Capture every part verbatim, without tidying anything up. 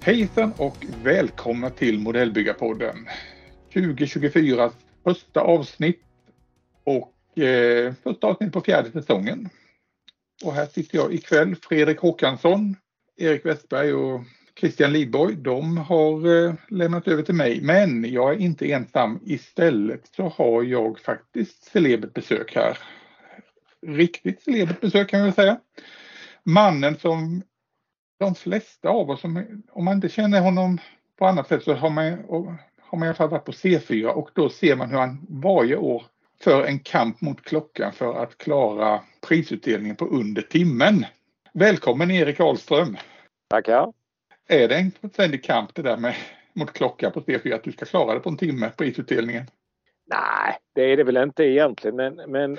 Hejsan och välkomna till Modellbyggarpodden. tjugo tjugofyra första avsnitt och eh, första avsnitt på fjärde säsongen. Och här sitter jag ikväll, Fredrik Håkansson, Erik Westberg och Christian Lidberg. De har eh, lämnat över till mig, men jag är inte ensam. Istället så har jag faktiskt celebert besök här. Riktigt celebert besök kan jag säga. Mannen som... De flesta av oss, som, om man inte känner honom på annat sätt, så har man, har man i alla fall varit på C fyra. Och då ser man hur han varje år för en kamp mot klockan för att klara prisutdelningen på under timmen. Välkommen Erik Ahlström. Tackar. Är det en ständig kamp det där med, mot klockan på C fyra, att du ska klara det på en timme, prisutdelningen? Nej, det är det väl inte egentligen. Men, men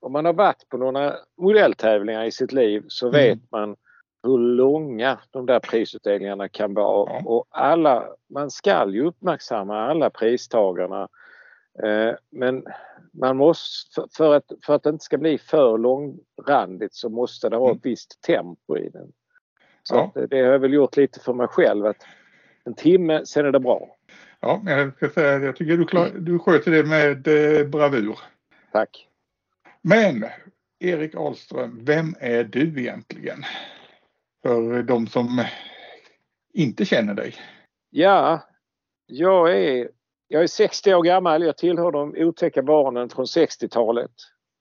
om man har varit på några modelltävlingar i sitt liv så vet mm. man hur långa de där prisutdelningarna kan vara, ja. Och alla, man ska ju uppmärksamma alla pristagarna, eh, men man måste, för att, för att det inte ska bli för långrandigt, så måste det ha ett visst tempo i den. Så ja. att, det har jag väl gjort lite för mig själv, att en timme, sen är det bra. Ja, jag ska säga, jag tycker du, klar, du sköter det med eh, bravur. Tack. Men Erik Ahlström, vem är du egentligen? För de som inte känner dig. Ja, jag är, jag är sextio år gammal. Jag tillhör de otäcka barnen från sextiotalet.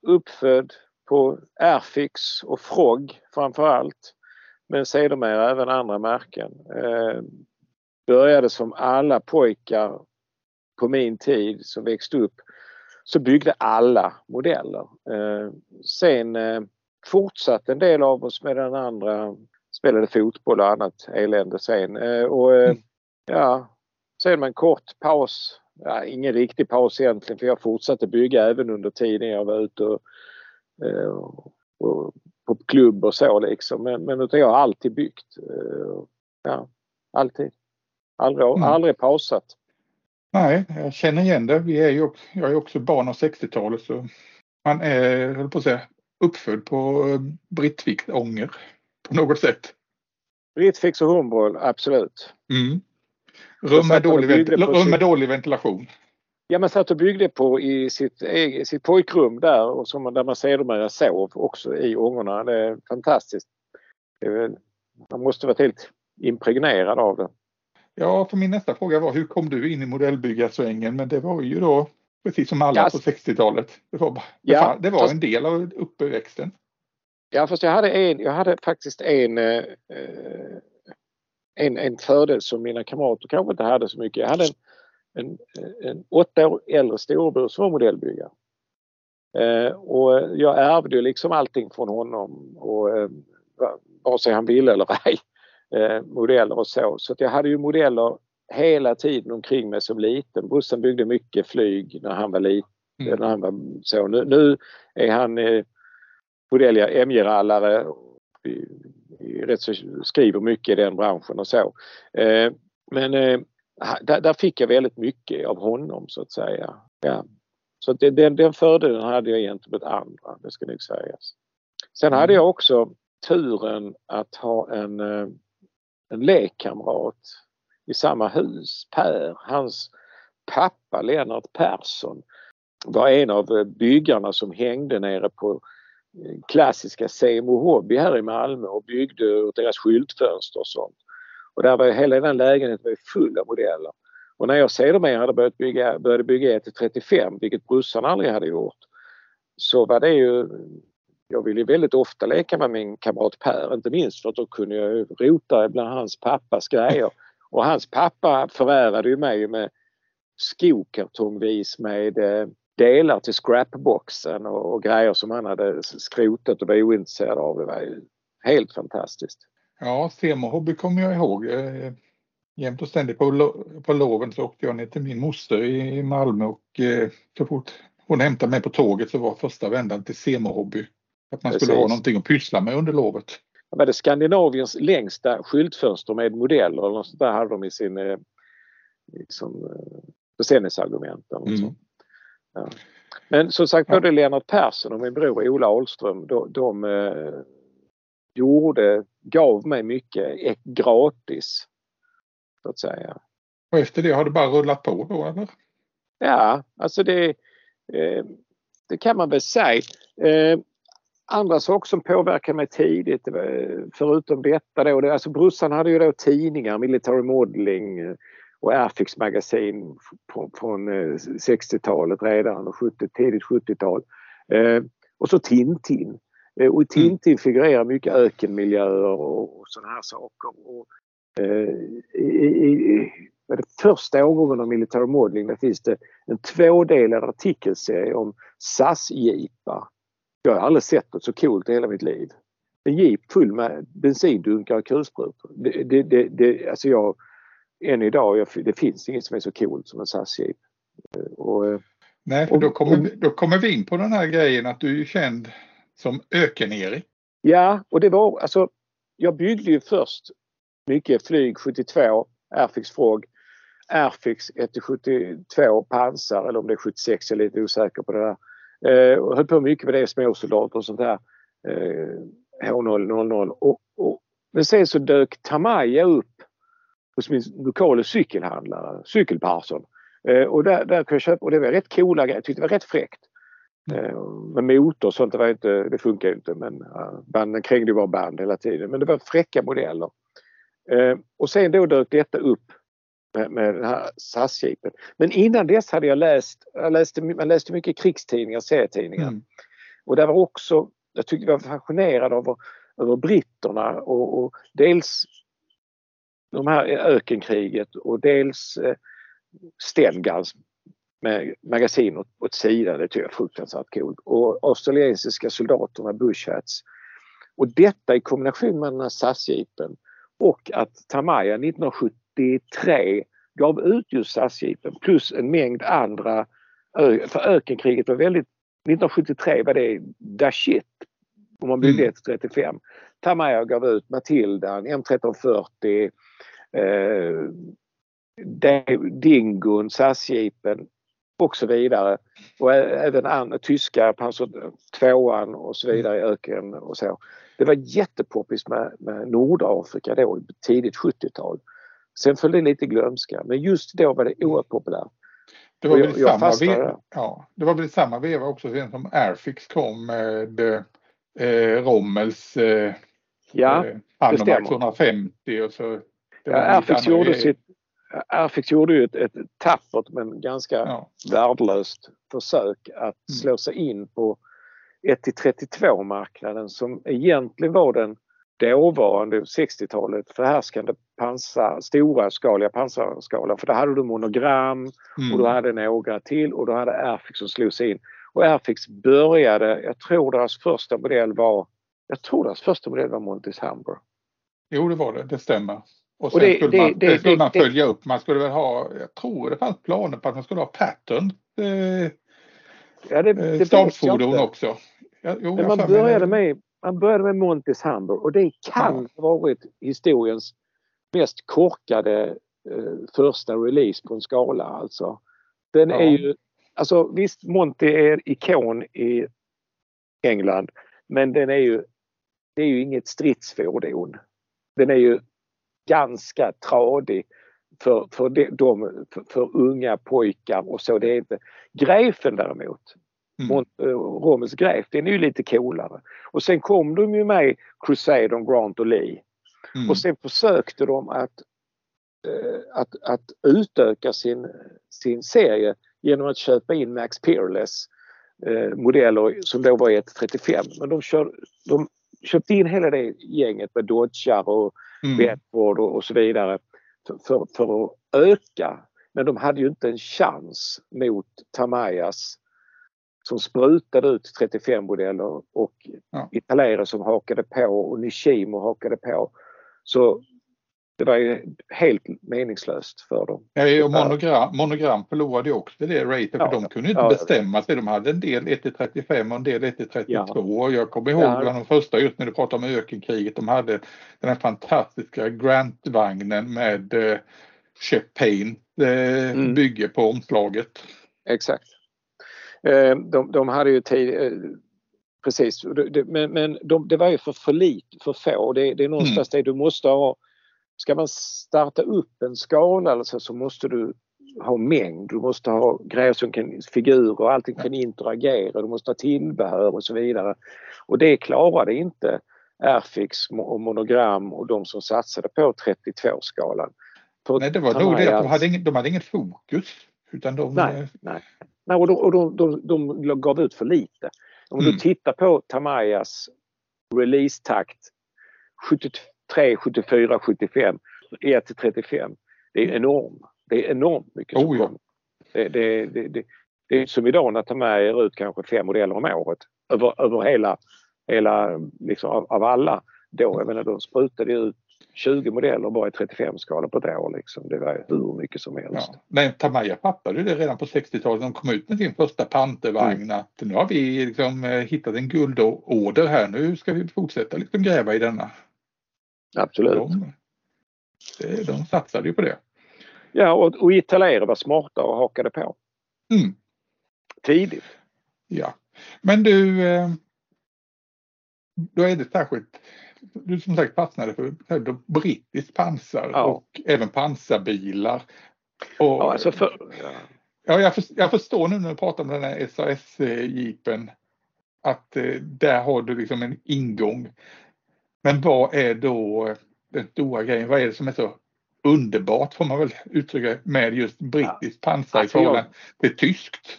Uppfödd på Airfix och Frog framför allt. Men sedermera även andra märken. Eh, började som alla pojkar på min tid som växte upp. Så byggde alla modeller. Eh, sen eh, fortsatte en del av oss med den andra... Spelade fotboll och annat elände sen. Och, ja, sen en kort paus. Ja, ingen riktig paus egentligen, för jag fortsatte bygga även under tiden jag var ute och, och, på klubb och så. Liksom. Men, men utan jag har alltid byggt. Ja, alltid. Aldrig, mm. aldrig pausat. Nej, jag känner igen det. Vi är ju, jag är också barn av sextiotalet. Så man är, höll på att säga, uppfödd på Britvikt ånger. På något sätt. Britfix och Humbrol, absolut. Mm. Rum med dålig, ventil- rum med dålig ventilation. Ja, man satt och byggde på i sitt, i sitt pojkrum där. Och som, där man ser dem jag sov också i ångorna. Det är fantastiskt. Det är väl, man måste vara helt impregnerad av det. Ja, för min nästa fråga var, hur kom du in i modellbyggarsvängen? Men det var ju då, precis som alla yes. på sextiotalet. Det var, ja, det var fast... en del av uppväxten. Ja, fast jag hade, en, jag hade faktiskt en, en, en fördel som mina kamrater kanske inte hade så mycket. Jag hade en, en, en åtta år äldre storbror som var modellbyggare. Och jag ärvde liksom allting från honom, och vare sig han ville eller ej, modeller och så. Så att jag hade ju modeller hela tiden omkring mig som liten. Brorsan byggde mycket flyg när han var liten. Mm. När han var så. Nu, nu är han... modellare, M J-rallare, rätt så skriver mycket i den branschen och så. Eh, men eh, där, där fick jag väldigt mycket av honom, så att säga. Ja. Så det, den, den fördelen hade jag gentemot andra, det ska nog sägas. Sen hade jag också turen att ha en, en lekkamrat i samma hus, Per. Hans pappa, Lennart Persson, var en av byggarna som hängde nere på klassiska semo-hobby här i Malmö och byggde deras skyltfönster och sånt. Och där var hela den lägenheten var full av modeller. Och när jag sedermera hade börjat bygga, började bygga E T trettiofem, vilket brorsan aldrig hade gjort, så var det ju, jag ville ju väldigt ofta leka med min kamrat Per, inte minst för att då kunde jag rota bland hans pappas grejer. Och hans pappa förärade ju mig med skokartongvis med delar till scrapboxen och, och grejer som han hade skrotat och var ointresserad av. Det var ju helt fantastiskt. Ja, semo-hobby kommer jag ihåg. Eh, jämt och ständigt på, lo- på loven så åkte jag ner till min moster i, i Malmö, och eh, så fort hon hämtade mig på tåget så var första vändan till semo-hobby. Att man Precis. skulle ha någonting att pyssla med under lovet. Det var det Skandinaviens längsta skyltfönster med modeller och sånt där hade de i sin... Eh, liksom, beställningsargument eller mm. sånt. Ja. Men som sagt, både Lennart Persson och min bror Ola Ahlström, de, de eh, gjorde, gav mig mycket gratis, så att säga. Och efter det har det bara rullat på då, eller? Ja, alltså det, eh, det kan man väl säga. Eh, andra saker som påverkade mig tidigt, förutom detta då, det, alltså brorsan hade ju då tidningar, Military Modeling och Airfix magasin på, från sextiotalet redan och sjuttio, tidigt sjuttiotal. Eh, och så Tintin. Eh, och Tintin figurerar mycket ökenmiljöer och, och sådana här saker. Och, eh, i, i, med det första årgången av Military Modeling där finns det en tvådelad artikelserie om S A S Jeepar. Jag har aldrig sett något så coolt i hela mitt liv. En jeep full med bensindunkar och kulsprutor. Det, det, det, det, alltså jag, än idag, jag, det finns inget som är så coolt som en S A S Jeep. Och, Nej, för och, då, kommer, då kommer vi in på den här grejen att du är känd som Öken-Erik. Ja, och det var, alltså jag byggde ju först mycket flyg sjuttiotvå, Airfix Frog, Airfix ett sjuttiotvå pansar, eller om det är sjuttiosex, jag är lite osäker på det där. Eh, och höll på mycket med det, småsoldater och sånt där, eh, H noll noll noll. Och, och, men sen så dök Tamiya upp hos min lokala cykelhandlare, cykelparson. Eh, och där, där kunde jag köpa, och det var rätt coola grejer, jag tyckte det var rätt fräckt. Eh, med motor och sånt, det, var inte, det funkar ju inte, men eh, banden krängde ju bara band hela tiden. Men det var fräcka modeller. Eh, och sen då dök detta upp med, med den här S A S-jeepen. Men innan dess hade jag läst, jag läste, man läste mycket krigstidningar, serietidningar. Mm. Och där var också, jag tyckte jag var fascinerad över, över britterna och, och dels de här ökenkriget och dels eh, Stellgans med magasin åt, åt sidan, det tycker jag är fruktansvärt coolt. Och australiensiska soldaterna, bushhats. Och detta i kombination med den här S A S-jeepen och att Tamiya nittonhundrasjuttiotre gav ut just S A S-jeepen plus en mängd andra, för ökenkriget var väldigt, nittonhundrasjuttiotre var det da shit om man byggde ett trettiofem. Tamiya gav ut Matilda, M tretton fyrtio, eh, Dingon, S A S-jeepen och så vidare, och även andra, tyska pansar tvåan och så vidare i öken och så. Det var jättepoppis med, med Nordafrika då, tidigt sjuttiotal. Sen följde det lite glömska, men just då var det oerhört populärt. Det var väl jag, jag samma veva, ja, det var väl samma veva också sen som Airfix kom med eh, Rommels eh, ja, Almanack tvåhundrafemtio och så. Ja, Airfix gjorde sitt Airfix gjorde ju ett, ett tappert men ganska ja. värdelöst försök att mm. slå sig in på ett till trettiotvå-marknaden som egentligen var den dåvarande sextiotalet förhärskande pansar, stora skaliga pansarskalan. För då hade du Monogram mm. och då hade några till och då hade Airfix som slog sig in. Och Airfix började, jag tror deras första modell var, jag tror deras första modell var Montis Humbrol. Jo, det var det, det stämmer. Och sen och det, skulle man, det, det, skulle man det, följa det, upp. Man skulle väl ha, jag tror det fanns planer på att man skulle ha pattern. Eh, ja, det, det stabsfordon också. Ja, jo, Men man, började med, man började med Montis Humbrol. Och det kan ha ja. varit historiens mest korkade eh, första release på en skala. Alltså. Den ja. är ju, alltså, visst, Monty är ikon i England. Men den är ju, det är ju inget stridsfordon. Den är ju ganska tradig för, för, de, de, för, för unga pojkar och så. Det är inte. Grefen däremot, mm. Rommels gref, den är ju lite coolare. Och sen kom de ju med Crusader, Grant och Lee. Mm. Och sen försökte de att, att, att utöka sin, sin serie genom att köpa in Max Peerless modeller som då var ett trettiofem. Men de, kör, de köpte in hela det gänget med Dodgar och Mm. och så vidare för, för att öka, men de hade ju inte en chans mot Tamiyas som sprutade ut trettiofem modeller och ja. Italeri som hakade på och Nishimo hakade på, så det var ju helt meningslöst för dem. Ja, och monogram, monogram förlorade ju också det ratet, för ja, de kunde inte ja, bestämma sig. De hade en del ett trettiofem och en del ett trettiotvå. Ja. Jag kommer ihåg ja. bland de första, just när du pratade om ökenkriget, de hade den här fantastiska Grant-vagnen med eh, Champagne Det mm. bygger på omslaget. Exakt. De, de hade ju tid, precis, men, men de, det var ju för, för lite, för få. Det, det är någonstans mm. det du måste ha. Ska man starta upp en skala alltså, så måste du ha mängd. Du måste ha grejer som kan, figurer och allting kan interagera. Du måste ha tillbehör och så vidare. Och det klarade inte Airfix och Monogram och de som satsade på trettiotvå-skalan. På nej, det var Tamiya. Då det att de hade, inget, de hade inget fokus. Utan de... Nej, nej. nej och, de, och de, de, de gav ut för lite. Om mm. du tittar på Tamayas release-takt sjuttiotre, sjuttiofyra, sjuttiofem ett till trettiofem. Det är enormt. Det är enormt mycket som oh, ja. kommer. Det, det, det, det, det är som idag när Tamiya är ut kanske fem modeller om året. Över, över hela, hela liksom av, av alla. Då, jag menar, de sprutade ut tjugo modeller bara i trettiofem-skala på ett år. Liksom. Det var hur mycket som helst. Ja. Men Tamiya pappade det redan på sextiotalet. De kom ut med sin första pantervagn. Mm. Nu har vi liksom hittat en guldorder här. Nu ska vi fortsätta liksom gräva i denna. Absolut. De, de satsade ju på det. Ja, och, och Italeri var smarta och hakade på. Mm. Tidigt. Ja, men du... Då är det särskilt... Du som sagt fastnade för brittiskt pansar ja. och även pansarbilar. Och, ja, alltså för, ja. Ja, jag, för, jag förstår nu när du pratar om den här S A S-jeepen att eh, där har du liksom en ingång. Men vad är då den stora grejen? Vad är det som är så underbart, får man väl uttrycka, med just brittiskt ja. pansar i förhållande till tyskt?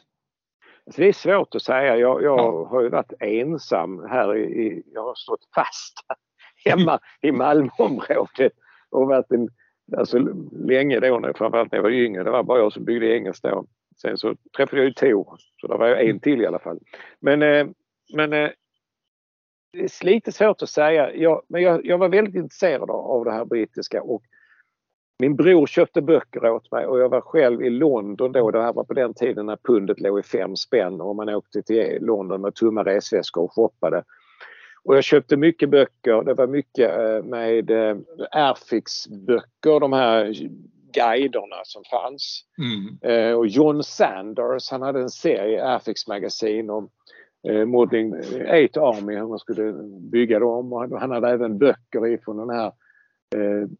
Alltså det är svårt att säga. Jag, jag ja. har ju varit ensam här. I, jag har stått fast hemma i Malmöområdet och varit en, alltså, länge då, framförallt när jag var yngre. Det var bara jag som byggde engelskt då. Sen så träffade jag ju Tor, så det var jag en till i alla fall. Men, men det är lite svårt att säga. Jag, men jag, jag var väldigt intresserad av det här brittiska, och min bror köpte böcker åt mig, och jag var själv i London då. Det här var på den tiden när pundet låg i fem spänn och man åkte till London med tumma resväskor och shoppade. Och jag köpte mycket böcker. Det var mycket med Airfix-böcker, de här guiderna som fanns. Mm. Och John Sanders, han hade en serie i Airfix-magasin om Modeling Eight Army, hur man skulle bygga dem. Och han hade även böcker ifrån den här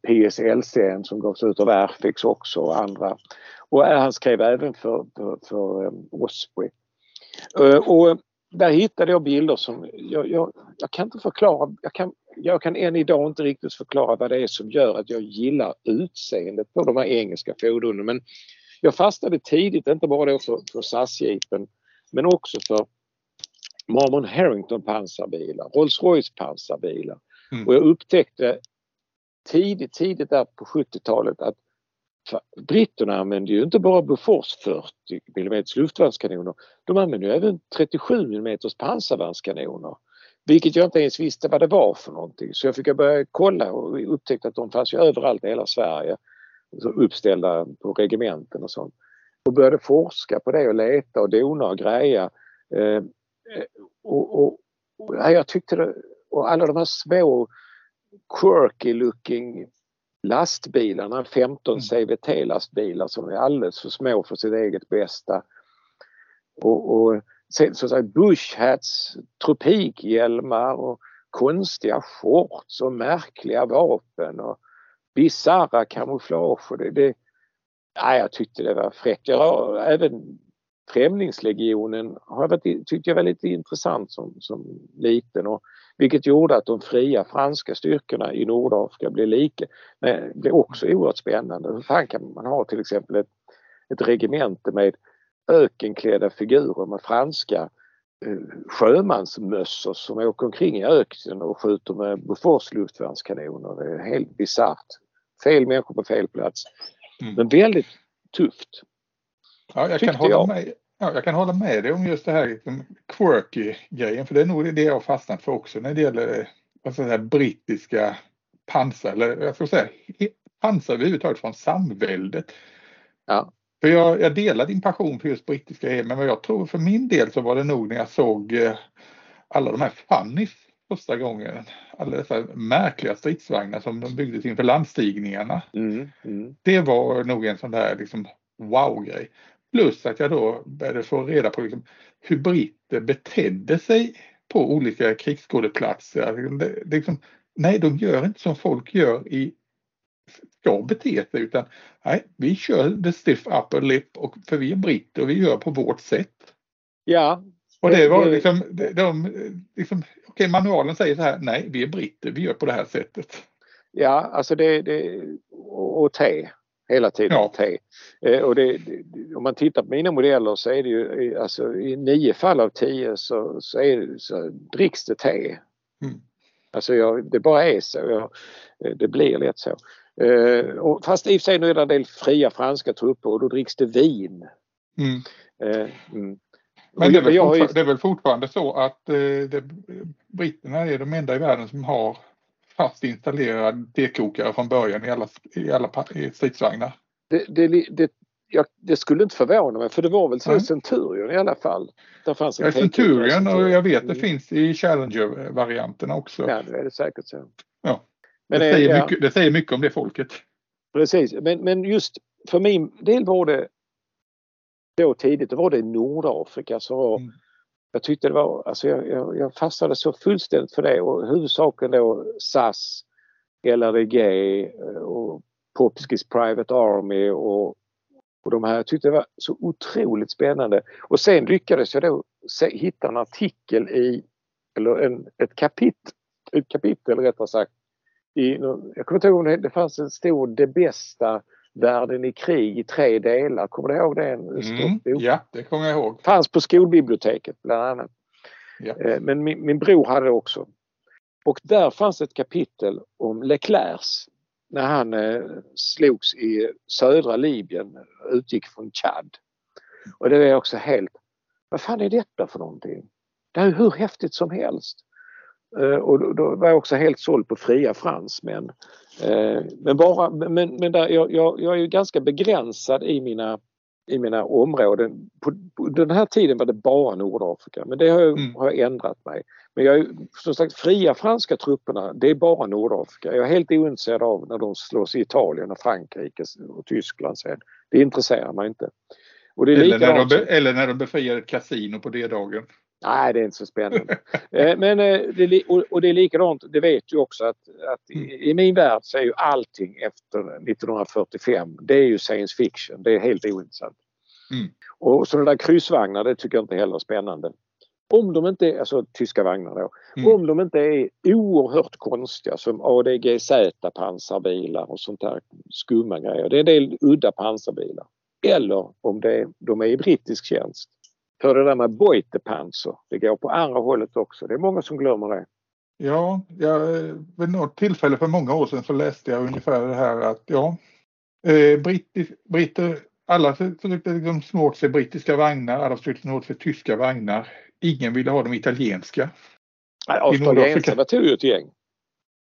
P S L-serien som gavs ut av Airfix också och andra. Och han skrev även för, för, för Osprey. Och där hittade jag bilder som jag, jag, jag kan inte förklara. Jag kan, jag kan än idag inte riktigt förklara vad det är som gör att jag gillar utseendet på de här engelska fordonen. Men jag fastnade tidigt, inte bara då för, för S A S-jeepen, men också för Marmon Harrington-pansarbilar, Rolls-Royce-pansarbilar. Mm. Och jag upptäckte tidigt, tidigt där på sjuttiotalet att britterna använde ju inte bara Bofors fyrtio millimeter luftvagnskanoner, de använde ju även trettiosju millimeter pansarvagnskanoner, vilket jag inte ens visste vad det var för någonting. Så jag fick börja kolla och upptäckte att de fanns ju överallt i hela Sverige, uppställda på regementen och sånt. Och började forska på det och leta och dona och greja. Eh, och, och, och jag tyckte det, och alla de här små quirky looking lastbilarna, femton C V T-lastbilar som är alldeles för små för sitt eget bästa. Och, och sen så sagt bushhats, tropikhjälmar och konstiga shorts och märkliga vapen och bizarra kamouflage. Och det, det, ja, jag tyckte det var fräckt. Jag, även Främlingslegionen har varit, tyckte jag var lite intressant som, som liten, och vilket gjorde att de fria franska styrkorna i Nordafrika blev lika. Men det blev också oerhört spännande. Hur fan kan man ha till exempel ett, ett regemente med ökenklädda figurer med franska eh, sjömansmössor som åker omkring i öknen och skjuter med Bofors luftvärnskanoner. Det är helt bizarrt. Fel människor på fel plats. Mm. Men väldigt tufft. Ja, jag kan hålla jag. med. Ja, jag kan hålla med dig om just det här quirky-grejen, för det är nog det jag har fastnat för också när det gäller alltså det här brittiska pansar, eller jag ska säga pansar överhuvudtaget från samväldet. Ja. För jag, jag delar din passion för just brittiska grejer, men vad jag tror för min del så var det nog när jag såg alla de här fannies första gången. Alla dessa märkliga stridsvagnar som de byggdes inför landstigningarna. Mm, mm. Det var nog en sån där liksom wow-grej. Plus att jag då började få reda på liksom hur britter betedde sig på olika krigsskådeplatser. Det, det liksom, nej, de gör inte som folk gör i ska bete sig, utan nej, vi kör the stiff upper lip och, för vi är britter och vi gör på vårt sätt. Ja. Och det var liksom, de, de, liksom okej, okay, manualen säger så här, nej, vi är britter, vi gör på det här sättet. Ja, alltså det, det och te, hela tiden ja. te. Eh, och det, om man tittar på mina modeller så är det ju, alltså i nio fall av tio så, så, är, så dricks det te. Mm. Alltså jag, det bara är så, jag, det blir lätt så. Eh, och fast i och för sig nu är det en del fria franska trupper och då dricks det vin. Mm. Eh, mm. Men det är, ju... det är väl fortfarande så att eh, det, britterna är de enda i världen som har fast installerad tekokare från början i alla, i alla i stridsvagnar. Det, det, det, jag, det skulle inte förvåna mig, för det var väl så i Centurion i alla fall. Där fanns en ja, Centurion, och jag vet det mm. finns i Challenger-varianterna också. Ja, det är det säkert så. Ja. Men det, det, säger ja. mycket, det säger mycket om det folket. Precis, men, men just för min del var det då tidigt, det var det i Nordafrika så mm. jag tyckte det var, alltså jag, jag, jag fastnade så fullständigt för det, och huvudsaken då S A S, L R G och Popskis Private Army och, och de här, jag tyckte det var så otroligt spännande. Och sen lyckades jag då se, hitta en artikel i, eller en, ett kapitel, ett kapitel rättare sagt, i, jag kommer inte ihåg om det, det fanns en stor Det bästa världen i krig i tre delar. Kommer du ihåg det? Mm, ja, det kommer jag ihåg. Fanns på skolbiblioteket bland annat. Ja. Men min, min bror hade det också. Och där fanns ett kapitel om Leclerc när han eh, slogs i södra Libyen, utgick från Chad. Och det var också helt, vad fan är detta för någonting? Det är hur häftigt som helst. Och då, då var jag också helt såld på fria fransmän. Eh, men bara, men, men där, jag, jag, jag är ju ganska begränsad i mina, i mina områden. På, på den här tiden var det bara Nordafrika. Men det har jag, mm. har jag ändrat mig. Men jag, som sagt, fria franska trupperna, det är bara Nordafrika. Jag är helt ointresserad av när de slås i Italien och Frankrike och Tyskland sen. Det intresserar mig inte. Och det är eller, när de, eller när de befriar ett kasino på det dagen. Nej, det är inte så spännande. Men, och det är likadant, det vet ju också att, att i min värld så är ju allting efter nittonhundrafyrtiofem, det är ju science fiction, det är helt ointressant. Mm. Och sådana där kryssvagnar, det tycker jag inte heller är spännande. Om de inte är, alltså tyska vagnar då, mm. om de inte är oerhört konstiga som A D G Z-pansarbilar och sånt där skumma grejer, det är en del udda pansarbilar. Eller om det, de är i brittisk tjänst. För det där med bojtepanser, det går på andra hållet också. Det är många som glömmer det. Ja, jag, vid något tillfälle för många år sedan så läste jag ungefär det här att ja, eh, brittis, britter, alla försökte liksom snå åt sig brittiska vagnar, alla försökte snå åt sig tyska vagnar. Ingen ville ha de italienska. Nej, australienska, det tog ju ett gäng.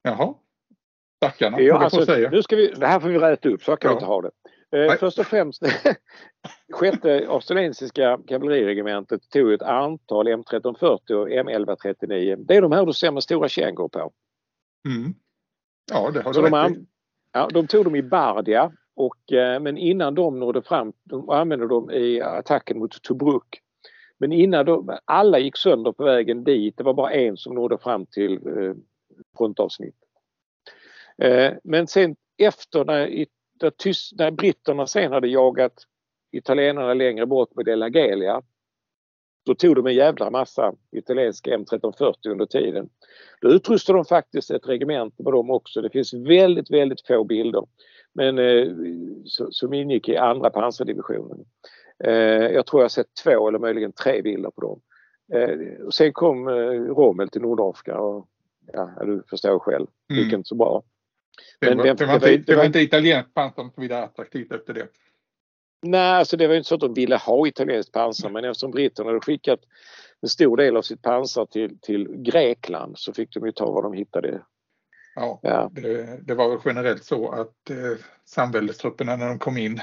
Jaha, stackarna. Ja, alltså, nu ska vi, det här får vi räta upp, så kan ja. vi inte ha det. Eh, först och främst, sjätte australiensiska kavalleriregementet tog ett antal M tretton fyrtio och M elva trettionio. Det är de här du ser med stora kängor på. Mm. Ja, det har du rätt i. Ja, de tog dem i Bardia, och, eh, men innan de nådde fram, de använde dem i attacken mot Tobruk. Men innan de, alla gick sönder på vägen dit, det var bara en som nådde fram till eh, frontavsnitt. Eh, men sen efter när i Där, tyst, där britterna sen hade jagat italienarna längre bort med Della Galia, då tog de en jävla massa italienska M tretton fyrtio under tiden. Då utrustade de faktiskt ett regemente med dem också. Det finns väldigt, väldigt få bilder, men eh, så, som ingick i andra pansardivisionen. Eh, jag tror jag sett två eller möjligen tre bilder på dem. Eh, och sen kom eh, Rommel till Nordafrika och ja, du förstår själv, mm. vilken så bra. Det var, men det, det, var, det, var, det, var, det var inte italienskt pansar som vidare attraktivt efter det. Nej, alltså det var inte så att de ville ha italienskt pansar, men eftersom britterna hade skickat en stor del av sitt pansar till, till Grekland så fick de ju ta vad de hittade. Ja, ja. Det, det var väl generellt så att eh, samväldestrupperna när de kom in,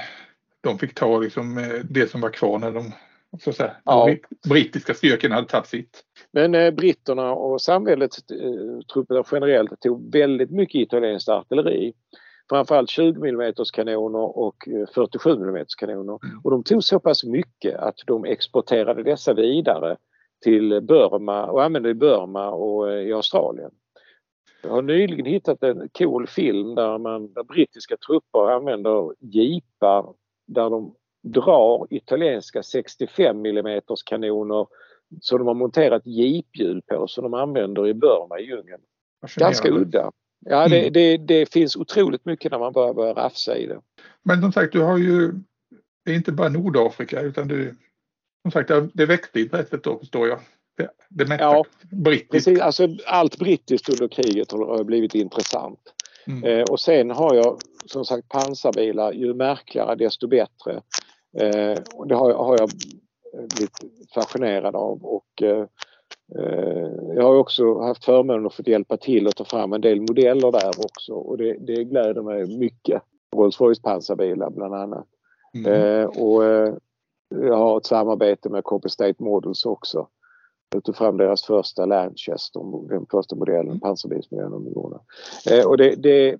de fick ta liksom, eh, det som var kvar när de så att säga. Ja. De brittiska styrkan hade tagit sitt. Men eh, britterna och samhället, eh, trupperna generellt, tog väldigt mycket italienskt artilleri. Framförallt tjugo millimeter kanoner och fyrtiosju millimeter kanoner. Mm. Och de tog så pass mycket att de exporterade dessa vidare till Burma och använde i Burma och eh, i Australien. Jag har nyligen hittat en cool film där, man, där brittiska trupper använder jeepar där de drar italienska sextiofem millimeter kanoner så de har monterat jeephjul på som de använder i Burma i djungeln. Ganska udda. Ja, det, det, det finns otroligt mycket när man börjar, börjar rafsa i det. Men som sagt, du har ju, det är inte bara Nordafrika utan du, som sagt, det växte i intresset då, förstår jag. Det, det mesta ja, brittiskt. Precis, alltså, allt brittiskt under kriget har blivit intressant. Mm. Eh, och sen har jag som sagt pansarbilar, ju märkligare desto bättre. Eh, och det har, har jag blivit fascinerad av och eh, jag har också haft förmånen att få hjälpa till att ta fram en del modeller där också och det, det gläder mig mycket. Rolls-Royce pansarbilar bland annat. Mm. Eh, och eh, jag har ett samarbete med Copperstate Models också. Jag tog fram deras första Lanchester, den första modellen, mm. pansarbilsmodellen de gjorde. Eh, och det, det,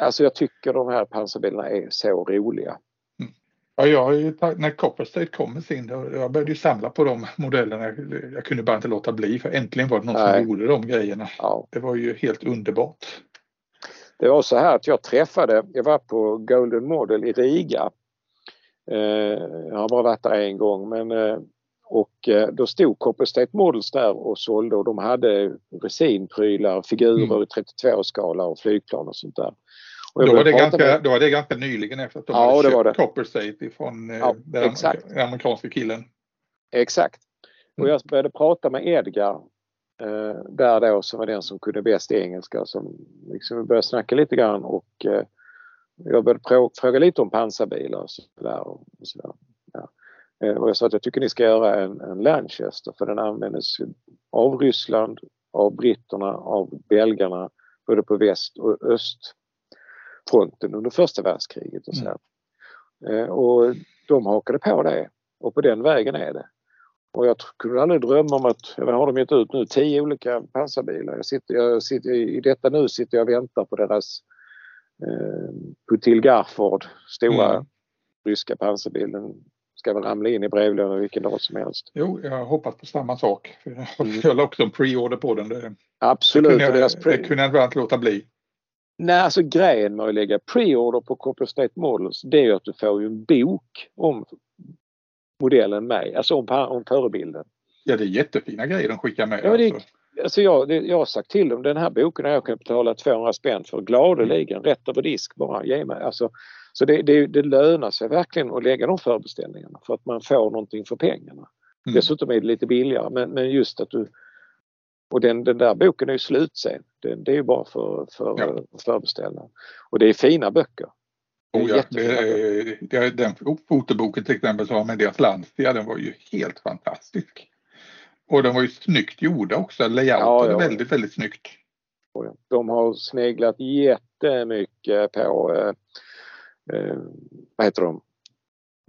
alltså jag tycker de här pansarbilarna är så roliga. Mm. Ja, jag, när Copperstate kom med sin, jag började ju samla på de modellerna. Jag, jag kunde bara inte låta bli, för äntligen var det någon Nej. som gjorde de grejerna. Ja. Det var ju helt underbart. Det var så här att jag träffade, jag var på Golden Model i Riga. Eh, jag har bara varit där en gång, men... Eh, Och då stod Copperstate Models där och sålde och de hade resinprylar, figurer mm. i trettiotvå-skala och flygplan och sånt där. Och då, var det ganska, med... då var det ganska nyligen efter att de ja, hade det köpt det. Copperstate ifrån ja, den exakt. amerikanska killen. Exakt. Mm. Och jag började prata med Edgar eh, där då, som var den som kunde bäst engelska, som liksom började snacka lite grann och eh, jag började prå- fråga lite om pansarbilar och sådär och sådär. Ja. Och jag sa att jag tycker ni ska göra en, en Lanchester, för den användes av Ryssland, av britterna, av belgarna, både på väst- och östfronten under första världskriget. Och, så mm. och de hakade på det, och på den vägen är det. Och jag kunde aldrig drömma om att, jag har de gett ut nu tio olika pansarbilar. Jag sitter, jag sitter, I detta nu sitter jag och väntar på deras eh, Putil Garford, stora mm. ryska pansarbilen. Ska väl ramla in i brevlådan vilken dag som helst. Jo, jag hoppas på samma sak. Jag höll också en pre-order på den. Det, Absolut. Det kunde jag, deras pre- det kunde jag inte bara låta bli. Nej, alltså grejen med att lägga pre-order på Copperstate Models, det är ju att du får ju en bok om modellen med. Alltså om, om förebilden. Ja, det är jättefina grejer de skickar med. Ja, det, alltså. Alltså jag, det, jag har sagt till dem, den här boken har jag kunnat betala tvåhundra spänn för gladeligen, mm. rätt över disk bara. Ge mig. Alltså, Så det, det, det lönar sig verkligen att lägga de förbeställningarna för att man får någonting för pengarna. Mm. Dessutom är det lite billigare, men, men just att du... Och den, den där boken är ju slut sen. Det, det är ju bara för, för ja. förbeställningar. Och det är fina böcker. Det är oh ja, det, det, den fotoboken till exempel som var med deras landstiga, den var ju helt fantastisk. Och den var ju snyggt gjorda också. Layouten ja, ja. väldigt, väldigt snyggt. De har sneglat jättemycket på... Eh, vad heter de?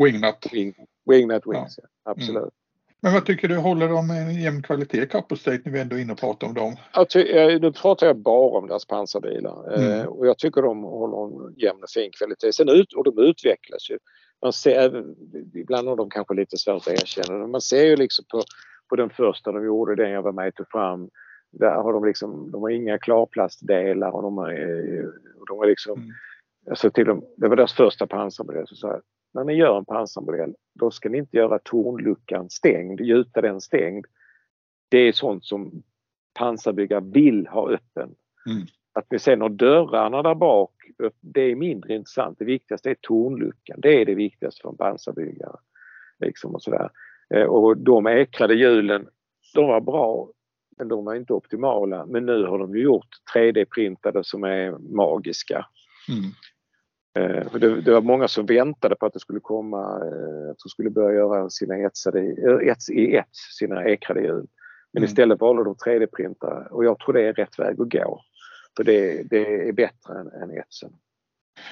Wingnut. Wing, Wingnut Wings, ja. Ja, absolut. Mm. Men vad tycker du, håller de en jämn kvalitet i Copperstate när vi ändå är inne och pratar om dem? Jag ty- nu pratar jag bara om deras pansarbilar. Mm. Eh, och jag tycker de håller en jämn och fin kvalitet. Sen ut, och de utvecklas ju. Man ser, ibland har de kanske lite svårt att erkänna. Man ser ju liksom på, på den första de gjorde, den jag var med och tog fram. Där har de liksom, de har inga klarplastdelar och de har, och de har liksom... Mm. Alltså till dem, det var deras första pansarmodell, så sa jag, när ni gör en pansarmodell då ska ni inte göra tornluckan stängd, gjuta den stängd. Det är sånt som pansarbyggare vill ha öppen. Mm. Att vi sen har dörrarna där bak, det är mindre intressant. Det viktigaste är tornluckan. Det är det viktigaste för en pansarbyggare. Liksom och, sådär. Och de äkrade hjulen, de var bra men de var inte optimala. Men nu har de gjort tre D-printade som är magiska. Mm. Det, det var många som väntade på att det skulle komma, att de skulle börja göra sina etsade, ets i ett, sina ekrade hjul. Men mm. istället valde de tre D-printar och jag tror det är rätt väg att gå. För det, det är bättre än, än etsen.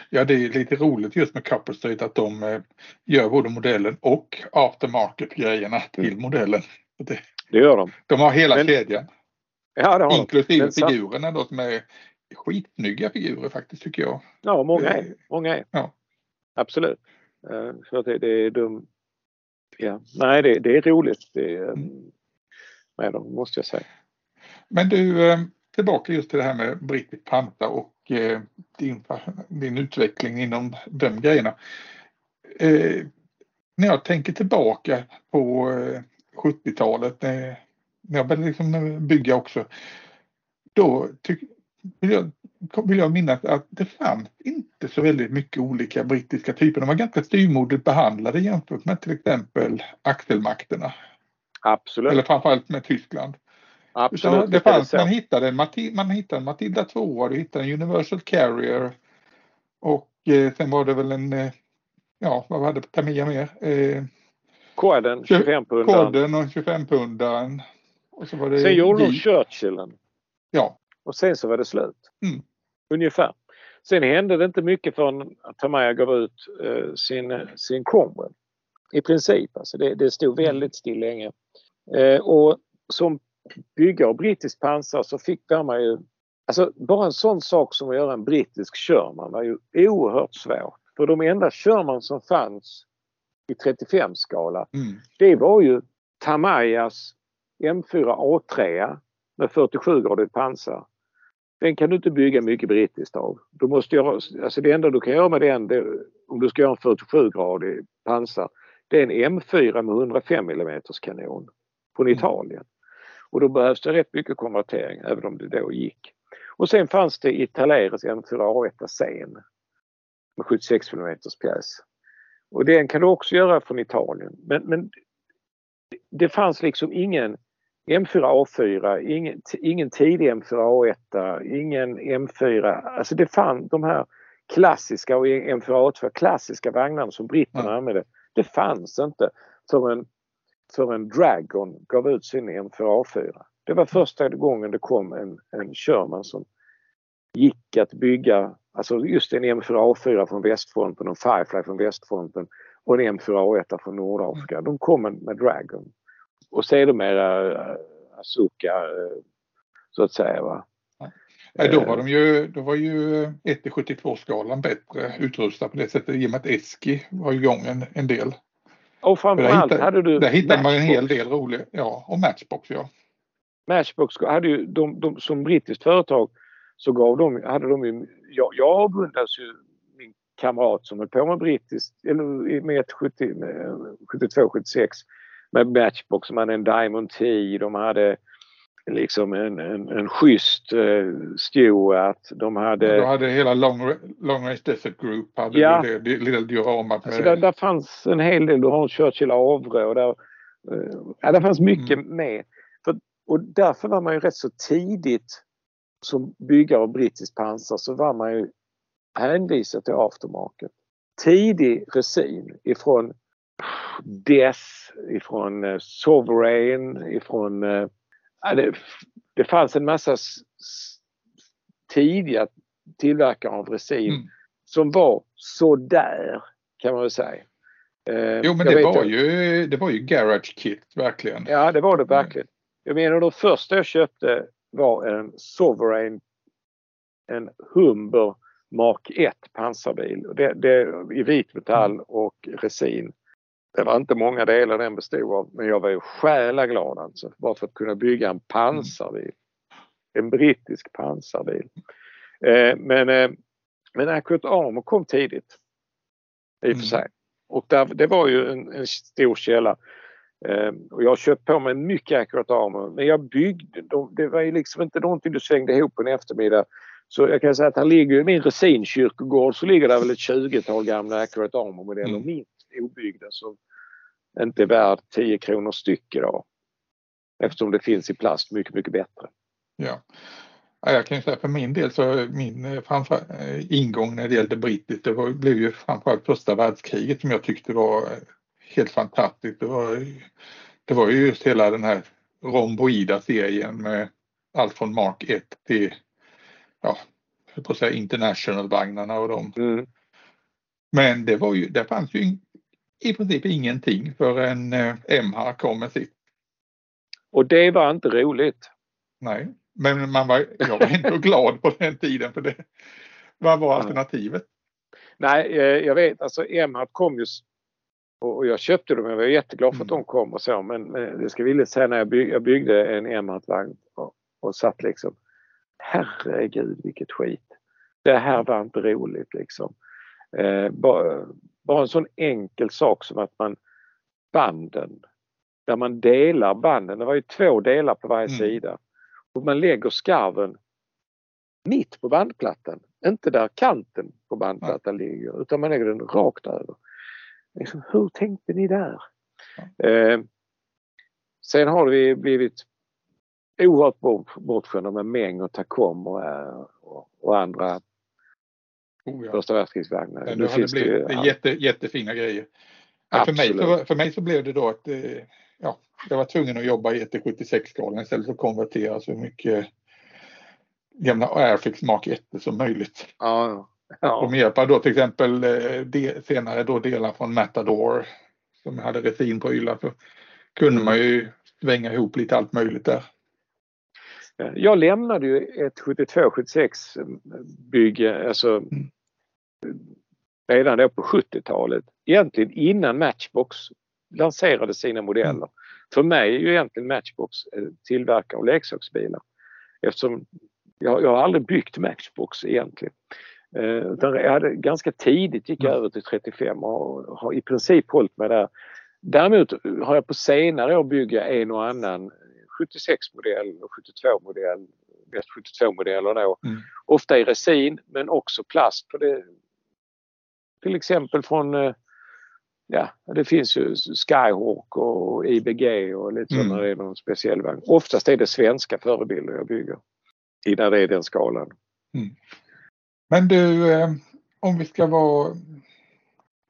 Ja, det är lite roligt just med Copperstate att de eh, gör både modellen och aftermarket-grejerna till modellen. Det, det gör de. De har hela Men, kedjan. Ja, det har inklusive de. Men, figurerna då, som är skitsnygga figurer faktiskt tycker jag. Ja, många är. Många är. Ja. Absolut. Uh, så det, det är dum. Ja. Nej, det, det är roligt. Det är, mm. med dem, måste jag säga. Men du, eh, tillbaka just till det här med Brittisk Panta och eh, din, din utveckling inom de grejerna. Eh, när jag tänker tillbaka på eh, sjuttiotalet, när, när jag började liksom bygga också, då tyck, vill, jag, vill jag minnas att det fanns inte så väldigt mycket olika brittiska typer. De var ganska styrmodigt behandlade jämfört med till exempel axelmakterna. Absolut. Eller framförallt med Tyskland. Absolut. Det fanns, man hittade en Matilda två, du hittade en Universal Carrier och eh, sen var det väl en, eh, ja vad hade Tamiya mer? Eh, Koden, tjugofem pundaren. Koden och tjugofem pundaren. Och så var det sen gjorde de Churchillen. Ja. Och sen så var det slut. Mm. Ungefär. Sen hände det inte mycket förrän Tamiya gav ut eh, sin, sin Cromwell. I princip. Alltså det, det stod väldigt still länge. Eh, och som byggare av brittisk pansar så fick Burma ju... Alltså bara en sån sak som att göra en brittisk Sherman var ju oerhört svårt. För de enda Sherman som fanns i trettiofem-skala, mm. det var ju Tamiyas M fyra A tre med fyrtiosju gradigt pansar. Den kan du inte bygga mycket brittiskt av. Du måste göra, alltså det enda du kan göra med den, det, om du ska göra en fyrtiosju gradig pansar, det är en M fyra med hundrafem millimeter kanon från Italien. Och då behövs det rätt mycket konvertering, även om det då gick. Och sen fanns det Italeris M fyra A ett med sjuttiosex millimeter pjäs. Och den kan du också göra från Italien. Men, men det fanns liksom ingen M fyra A fyra, ingen, ingen tidig M fyra A ett, ingen M fyra. Alltså det fanns de här klassiska och M fyra A två, klassiska vagnarna som britterna mm. använde. Det fanns inte för en, för en Dragon gav ut sin M fyra A fyra. Det var första gången det kom en, en Sherman som gick att bygga, alltså just en M fyra A fyra från västfronten, en Firefly från västfronten och en M fyra A ett från Nordafrika. De kom med Dragon. Och sedermera Asuka så att säga, va. Ja, då var de ju, då var ju ett till sjuttiotvå skalan bättre utrustad på det sättet i och med att Eski var igång en, en del. Och framförallt hittade, hade du... Där hittade Matchbox. Man en hel del rolig, ja, och Matchbox, ja. Matchbox hade ju, de, de, som brittiskt företag så gav de, hade de ju, jag, jag avundas ju min kamrat som höll på med brittiskt, eller med sjuttiotvå sjuttiosex med Matchbox, som hade en Diamond T, de hade liksom en, en, en schysst uh, Stewart, de hade... De hade hela Long, long Range Desert Group, hade ja. det, det lilla dioramat med... Alltså där, där fanns en hel del, du har en Churchill Avre och där, uh, ja, där fanns mycket mm. med. För, och därför var man ju rätt så tidigt som byggare av brittisk pansar så var man ju hänvisad till aftermarket. Tidig resin ifrån D E S, ifrån uh, Sovereign, ifrån... Uh, Ja, det, det fanns en massa s, s, tidiga tillverkare av resin mm. som var så där kan man väl säga. Eh, jo, men det var, om, ju, det var ju garage kit, verkligen. Ja, det var det verkligen. Jag menar, de första jag köpte var en Sovereign, en Humber Mark ett pansarbil. Det, det, i vitmetall mm. och resin. Det var inte många delar den bestod av, men jag var ju själaglad alltså, bara för att kunna bygga en pansarbil. En brittisk pansarbil. Eh, men, eh, men Accurate Armour kom tidigt. I och för sig. Och där, det var ju en, en stor källa. Eh, och jag köpte på mig mycket Accurate Armour, men jag byggde, de, det var ju liksom inte någonting du svängde ihop på en eftermiddag. Så jag kan säga att här ligger i min resinkyrkogård så ligger där väl ett tjugotal gamla Accurate Armour-modeller mm. minst. Obyggda som inte är värd tio kronor styck idag. Eftersom det finns i plast mycket, mycket bättre. Ja, jag kan ju säga för min del så min framför, ingång när det gällde brittiskt, det var, blev ju framförallt första världskriget som jag tyckte var helt fantastiskt. Det var, det var ju just hela den här romboida serien med allt från Mark ett till ja, på att säga international-vagnarna och dem. Mm. Men det var ju, där fanns ju in, i princip ingenting för en eh, M H kom med sitt. Och det var inte roligt. Nej, men man var, jag var ändå glad på den tiden för det. Vad var alternativet? Nej, jag vet. Alltså M H kom ju och jag köpte dem. Jag var jätteglad för att de kom och så. Men det ska vilja säga när jag byggde, jag byggde en M H-vagn och, och satt liksom. Herregud, vilket skit. Det här var inte roligt liksom. Eh, bara, bara en sån enkel sak som att man banden. Där man delar banden. Det var ju två delar på varje mm. sida. Och man lägger skarven mitt på bandplattan. Inte där kanten på bandplattan ja. ligger. Utan man lägger den rakt över. Liksom, hur tänkte ni där? Ja. Eh, sen har vi blivit oerhört bortskämda med Meng och Tacom och, och, och andra oh ja. första världskrigsvagnar. Men det finns blivit, ju, det är jätte, jättefina grejer. För mig, så, för mig så blev det då att ja, jag var tvungen att jobba i ett sjuttiosex-skalan istället för att konvertera så mycket gamla Airfix Mark ett som möjligt. Ja, ja. Och med hjälp av då till exempel de, senare då delar från Matador som hade resin på yla så kunde man ju svänga ihop lite allt möjligt där. Jag lämnade ju ett sjuttiotvå sjuttiosex bygge alltså mm. redan då på sjuttiotalet. Egentligen innan Matchbox lanserade sina modeller. Mm. För mig är ju egentligen Matchbox tillverkare av leksaksbilar. Eftersom jag, jag har aldrig byggt Matchbox egentligen. Eh, utan jag hade, ganska tidigt gick jag mm. över till trettiofem och har i princip hållit mig där. Däremot har jag på senare år byggt en och annan sjuttiosex-modell och sjuttiotvå-modell. sjuttiotvå-modeller då. Mm. Ofta i resin men också plast på det. Till exempel från, ja, det finns ju Skyhawk och I B G och lite mm. sådana, det är någon speciell vagn. Oftast är det svenska förebilder jag bygger i när det är den skalan. Mm. Men du, om vi ska vara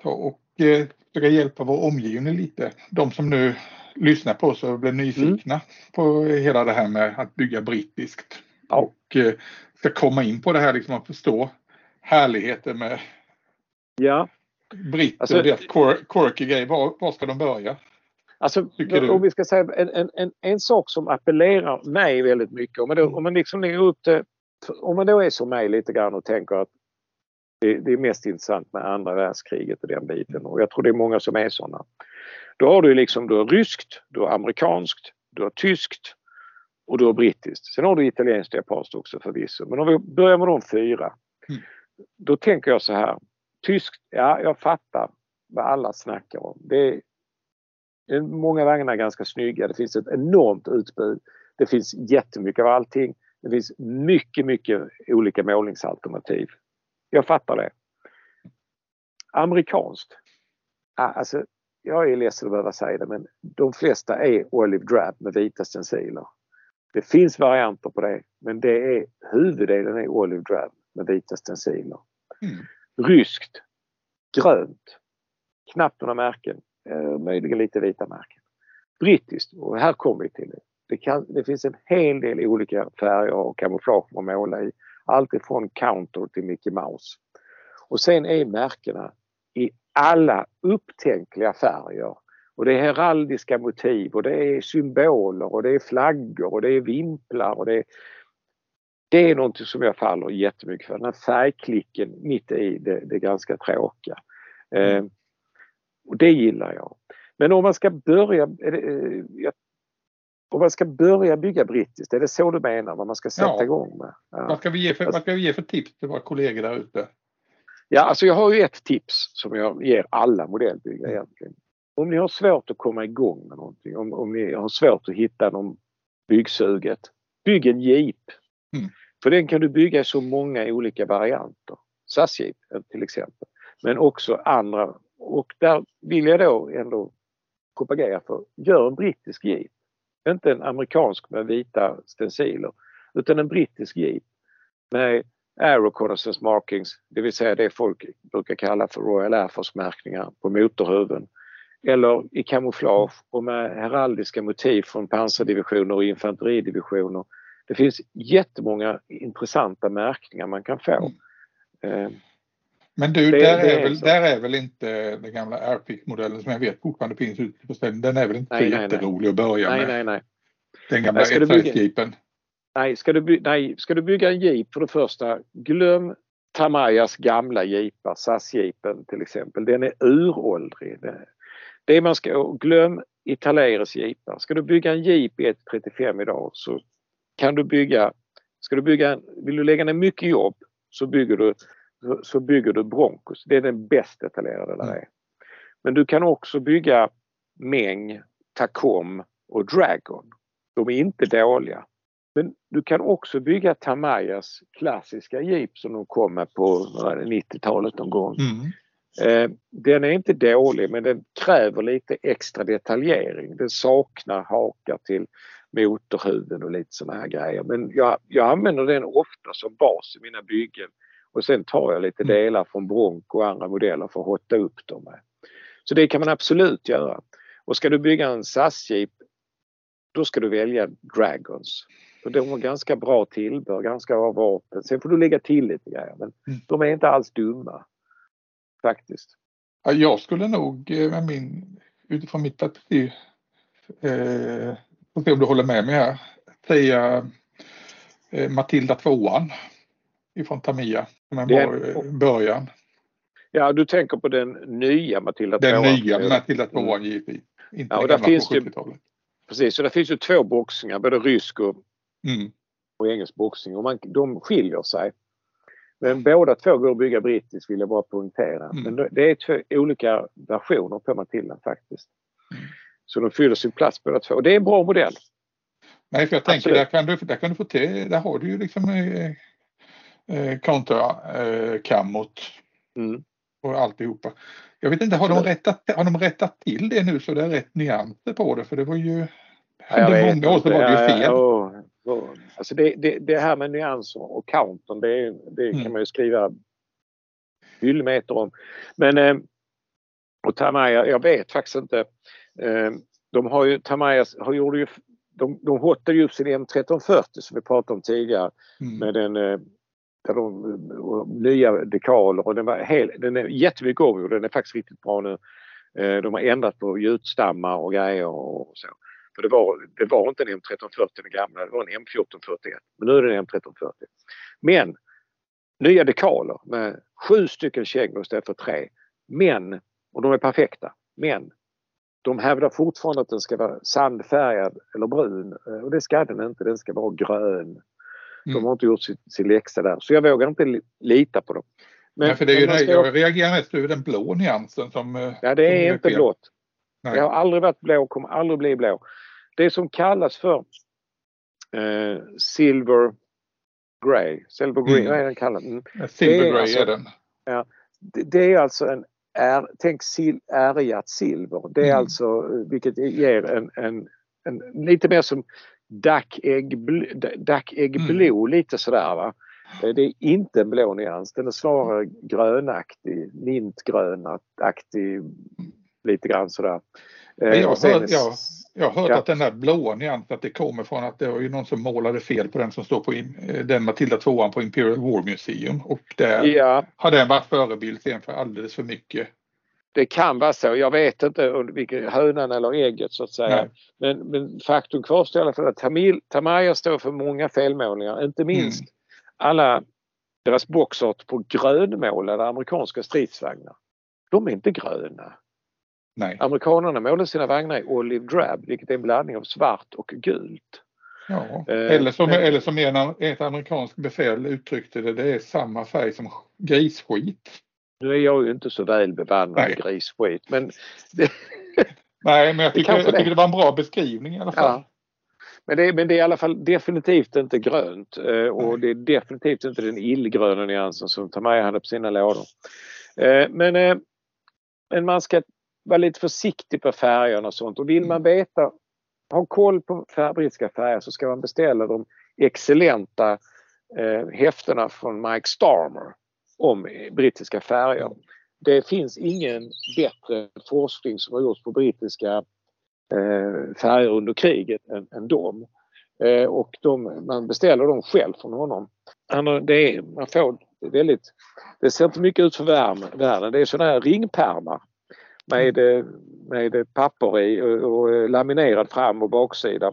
ta och försöka hjälpa vår omgivning lite. De som nu lyssnar på oss och blir nyfikna mm. på hela det här med att bygga brittiskt. Ja. Och ska komma in på det här liksom att förstå härligheten med ja. Britter, alltså, det är quirky grej. Var, var ska de börja? Alltså, om vi ska säga en, en, en, en sak som appellerar mig väldigt mycket. Om man, då, mm. om man liksom lägger upp det, om man då är som mig lite grann och tänker att det, det är mest intressant med andra världskriget och den biten. Och jag tror det är många som är sådana. Då har du liksom, du har ryskt, du har amerikanskt, du har tyskt och du har brittiskt. Sen har du italienskt och japanskt också förvisso. Men om vi börjar med de fyra. Mm. Då tänker jag så här. Tyskt, ja, jag fattar vad alla snackar om. Det är många vagnar ganska snygga. Det finns ett enormt utbud. Det finns jättemycket av allting. Det finns mycket, mycket olika målningsalternativ. Jag fattar det. Amerikanskt. Ja, alltså, jag är ledsen att behöva säga det, men de flesta är olive drab med vita stenciler. Det finns varianter på det, men det är, huvuddelen är olive drab med vita stenciler. Mm. Ryskt, grönt, knappt några märken, eh, möjligen lite vita märken. Brittiskt, och här kommer vi till det. Det, kan, det finns en hel del olika färger och kamouflage man målar i. Allt ifrån Counter till Mickey Mouse. Och sen är märkena i alla upptänkliga färger. Och det är heraldiska motiv och det är symboler och det är flaggor och det är vimplar och det är... Det är någonting som jag faller jättemycket för. Den här färgklicken mitt i det, det är ganska tråkiga. Mm. Eh, och det gillar jag. Men om man ska börja eh, jag, om man ska börja bygga brittiskt, är det så du menar vad man ska sätta ja. igång med? Ja. Vad, ska vi ge för, vad ska vi ge för tips till våra kollegor där ute? Ja, alltså jag har ju ett tips som jag ger alla modellbyggare egentligen. Om ni har svårt att komma igång med någonting, om, om ni har svårt att hitta någon byggsuget, bygg en jeep. Mm. För den kan du bygga i så många olika varianter. S A S Jeep till exempel. Men också andra. Och där vill jag då ändå propagera för. Gör en brittisk jeep. Inte en amerikansk med vita stenciler. Utan en brittisk jeep. Med aeroconnaissance markings. Det vill säga det folk brukar kalla för Royal Air Force-märkningar på motorhuven. Eller i kamouflage och med heraldiska motiv från pansardivisioner och infanteridivisioner. Det finns jättemånga intressanta märkningar man kan få. Mm. Men du, det, där, det är är väl, där är väl inte den gamla Airfix-modellen som jag vet fortfarande finns ute på ställen. Den är väl inte nej, jätterolig nej. att börja nej, med. Nej, nej. Den gamla Airfix-jeepen. Nej, ska du by- nej, ska du bygga en jeep för det första, glöm Tamayas gamla jeepar, S A S-jeepen till exempel. Den är uråldrig. Det man ska, glöm Italeris jeepar. Ska du bygga en jeep i ett trettiofem idag så kan du bygga, ska du bygga, vill du lägga ner mycket jobb så bygger du, så bygger du Broncos. Det är den bäst detaljerade där är. Men du kan också bygga Meng, Tacom och Dragon. De är inte dåliga. Men du kan också bygga Tamayas klassiska jeep som de kom med på nittiotalet någon gång. Mm. Eh, den är inte dålig men den kräver lite extra detaljering. Den saknar hakar till motorhuvuden och lite sådana här grejer. Men jag, jag använder den ofta som bas i mina byggen. Och sen tar jag lite delar från Bronco och andra modeller för att hotta upp dem med. Så det kan man absolut göra. Och ska du bygga en S A S-jeep då ska du välja Dragons. Och de har ganska bra tillbehör, ganska bra vapen. Sen får du lägga till lite grejer. Men mm. de är inte alls dumma. Faktiskt. Ja, jag skulle nog med min, utifrån mitt perspektiv eh, och se om du håller med mig här. Säga eh, Matilda tvåan ifrån Tamiya. Som är början. Ja, du tänker på den nya Matilda tvåan. Den nya Matilda tvåan givetvis. Inte ja, och där finns ju, precis, så där finns ju två boxningar. Både rysk och Mm. och engelsk boxning och man, de skiljer sig men båda två går att bygga brittiskt vill jag bara poängtera mm. men det är två olika versioner på Matilda faktiskt mm. så de fyller sin plats båda två och det är en bra modell. Nej för jag tänker där kan, du, där kan du få till där har du ju liksom eh, counterkammot eh, mm. och alltihopa. Jag vet inte, har de, rättat, har de rättat till det nu så det är rätt nyanser på det för det var ju ja, det många år så var det ju fel. Ja, ja, ja. Alltså det, det, det här med nyanser och counten det, det kan man ju skriva hyllmeter om. Men och Tamiya, jag vet faktiskt inte de har ju, Tamiya har gjorde ju de, de hotade ju upp sin M tretton fyrtio som vi pratade om tidigare mm. med den där de nya dekaler och den var hel, den är jättemycket omgjord, den är faktiskt riktigt bra nu. De har ändrat på ljudstammar och grejer och så. För det var, det var inte en M tretton fyrtio den gamla, det var en M fjorton fyrtioett. Men nu är det en M tretton fyrtio. Men nya dekaler med sju stycken kängor istället för tre. Men, och de är perfekta, men de hävdar fortfarande att den ska vara sandfärgad eller brun. Och det ska den inte, den ska vara grön. De har mm. inte gjort sin, sin läxa där. Så jag vågar inte lita på dem. Men, ja, för det är ju det, ska... Jag reagerar mest över den blå nyansen som... Ja, det är som inte blått. Jag har aldrig varit blå och kommer aldrig bli blå. Det som kallas för eh, silver grey, silver green, mm. vad är den kallad? Mm. Silver grey är, alltså, är den. Ja, det, det är alltså en, är, tänk sil, ärgat silver. Det är mm. alltså, vilket ger en, en, en lite mer som dackäggblå, dackäggblå mm. lite sådär va. Det är inte en blå nyans, den är snarare grönaktig, mintgrönaktig, lite grann sådär. Men jag har hört, jag, jag hört ja. att den där blåa nyansen att det kommer från att det var ju någon som målade fel på den som står på in, den Matilda tvåan på Imperial War Museum och där ja. har den varit förebild sen för alldeles för mycket. Det kan vara så, jag vet inte vilken hönan eller ägget så att säga. Men, men faktum kvarstår i alla fall att Tamil, Tamiya står för många felmålningar, inte minst mm. alla deras boxart på grönmålade amerikanska stridsvagnar. De är inte gröna. Nej. Amerikanerna målade sina vagnar i olive drab, vilket är en blandning av svart och gult. Ja. Eller som, men, eller som en, ett amerikanskt befäl uttryckte det, det är samma färg som grisskit. Nu är jag ju inte så väl bevandrad i grisskit. Men det, Nej, men jag tycker det, jag tycker det var en bra beskrivning i alla fall. Ja. Men, det, men det är i alla fall definitivt inte grönt. Och det är definitivt inte den illgröna nyansen som Tamiya hade på sina lådor. Men, men man ska... Var lite försiktig på färgerna och sånt. Och vill man veta, ha koll på brittiska färger så ska man beställa de excellenta eh, häfterna från Mike Starmer om brittiska färger. Det finns ingen bättre forskning som har gjorts på brittiska eh, färger under kriget än, än dem. Eh, och de, man beställer dem själv från honom. Han, det, är, man får, det, är väldigt, det ser inte mycket ut för världen. Det är sådana här ringpärmar med, med papper i och, och laminerad fram och baksida.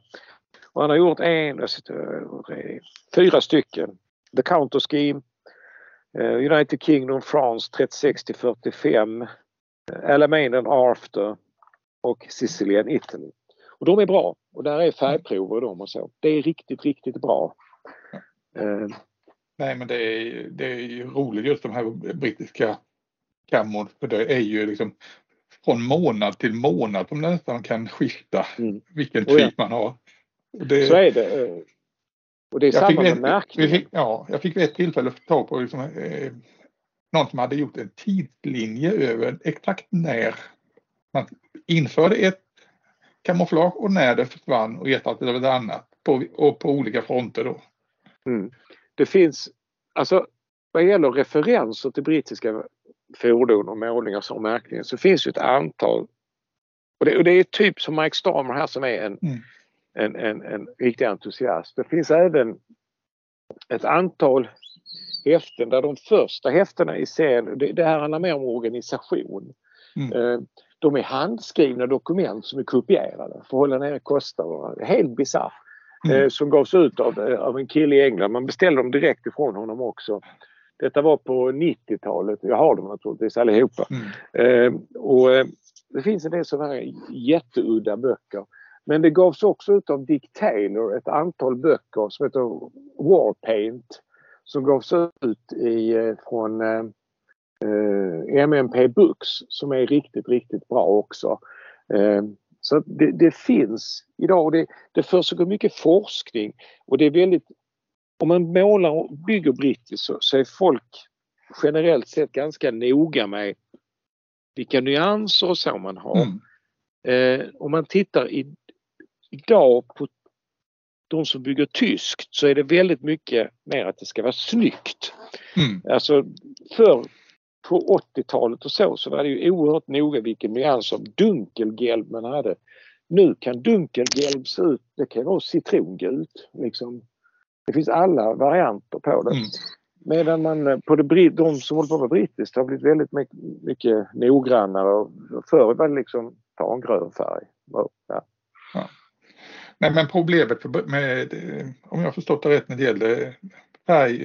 Och han har gjort en, fyra stycken. The Counter Scheme, United Kingdom, France trettio sextio fyrtiofem, Alamein and After och Sicilien, Italy. Och de är bra. Och där är färgprover och de och så. Det är riktigt, riktigt bra. Nej, men det är, det är ju roligt just de här brittiska kammor. För det är ju liksom från månad till månad de nästan kan skifta mm. vilken typ oh ja. man har. Det, så är det. Och det är samma med märkning. Ja, jag fick vid ett tillfälle att ta på liksom, eh, någon som hade gjort en tidslinje över exakt när man införde ett kamouflage och när det försvann och ersattes av ett annat på, och på olika fronter då. Mm. Det finns, alltså vad gäller referenser till brittiska fordon och målningar som märkningen så finns ju ett antal. Och det, och det är typ som Mike Starmer här som är en mm. En, en, en riktig entusiast. Det finns även ett antal häften där de första häftena i serien, det, det här handlar mer om organisation. Mm. De är handskrivna dokument som är kopierade för att hålla nere kostnaderna. Helt bizarrt. Mm. Som gavs ut av, av en kille i England. Man beställde dem direkt ifrån honom också. Detta var på nittiotalet. Jag har dem naturligtvis allihopa. Mm. Och det finns en del sådana här jätteudda böcker. Men det gavs också ut av Dick Taylor ett antal böcker som heter Warpaint som gavs ut i, från eh, M M P Books som är riktigt, riktigt bra också. Eh, så det, det finns idag och det, det försiggår mycket forskning och det är väldigt, om man målar och bygger brittiskt så, så är folk generellt sett ganska noga med vilka nyanser och så man har. Mm. Eh, om man tittar i idag på de som bygger tyskt så är det väldigt mycket mer att det ska vara snyggt. Mm. Alltså för på åttiotalet och så så var det ju oerhört noga vilken nyans av dunkelgelb man hade. Nu kan dunkelgelb se ut, det kan vara citrongult liksom. Det finns alla varianter på det. Mm. Medan man på det, de som håller på med brittiskt har blivit väldigt mycket, mycket noggrannare och förr var det liksom ta en grön färg. Ja. Ja. Nej, men problemet med, om jag förstått det rätt när det gäller färg,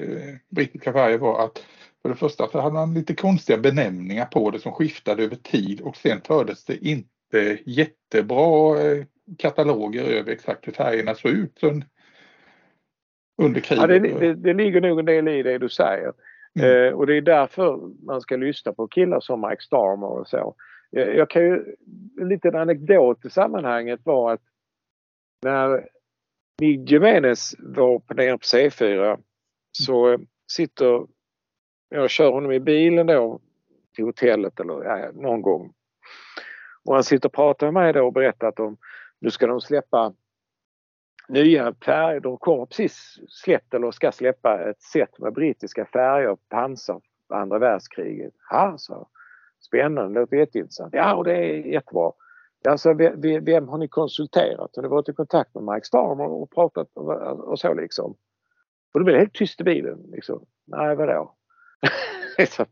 brittiska färger var att för det första så hade han lite konstiga benämningar på det som skiftade över tid och sen fördes det inte jättebra kataloger över exakt hur färgerna såg ut under kriget. Ja, det, det, det ligger nog en del i det du säger. Mm. Eh, och det är därför man ska lyssna på killar som Mike Starmer och så. Jag kan ju, en liten anekdot i sammanhanget var att när Jiménez var på nere på C fyra så sitter jag kör honom i bilen då till hotellet eller ja, någon gång. Och han sitter och pratar med mig då och berättar att de, nu ska de släppa nya färger. De kommer precis släppt eller ska släppa ett set med brittiska färger och pansar för andra världskriget. Ha, så. Spännande, det låter jätteintressant. Ja, och det är jättebra. Alltså, vem, vem har ni konsulterat? Och det var i kontakt med Mike Starmer och pratat och så liksom. Och då blev det helt tyst i bilen. Liksom. Nej, vadå? liksom,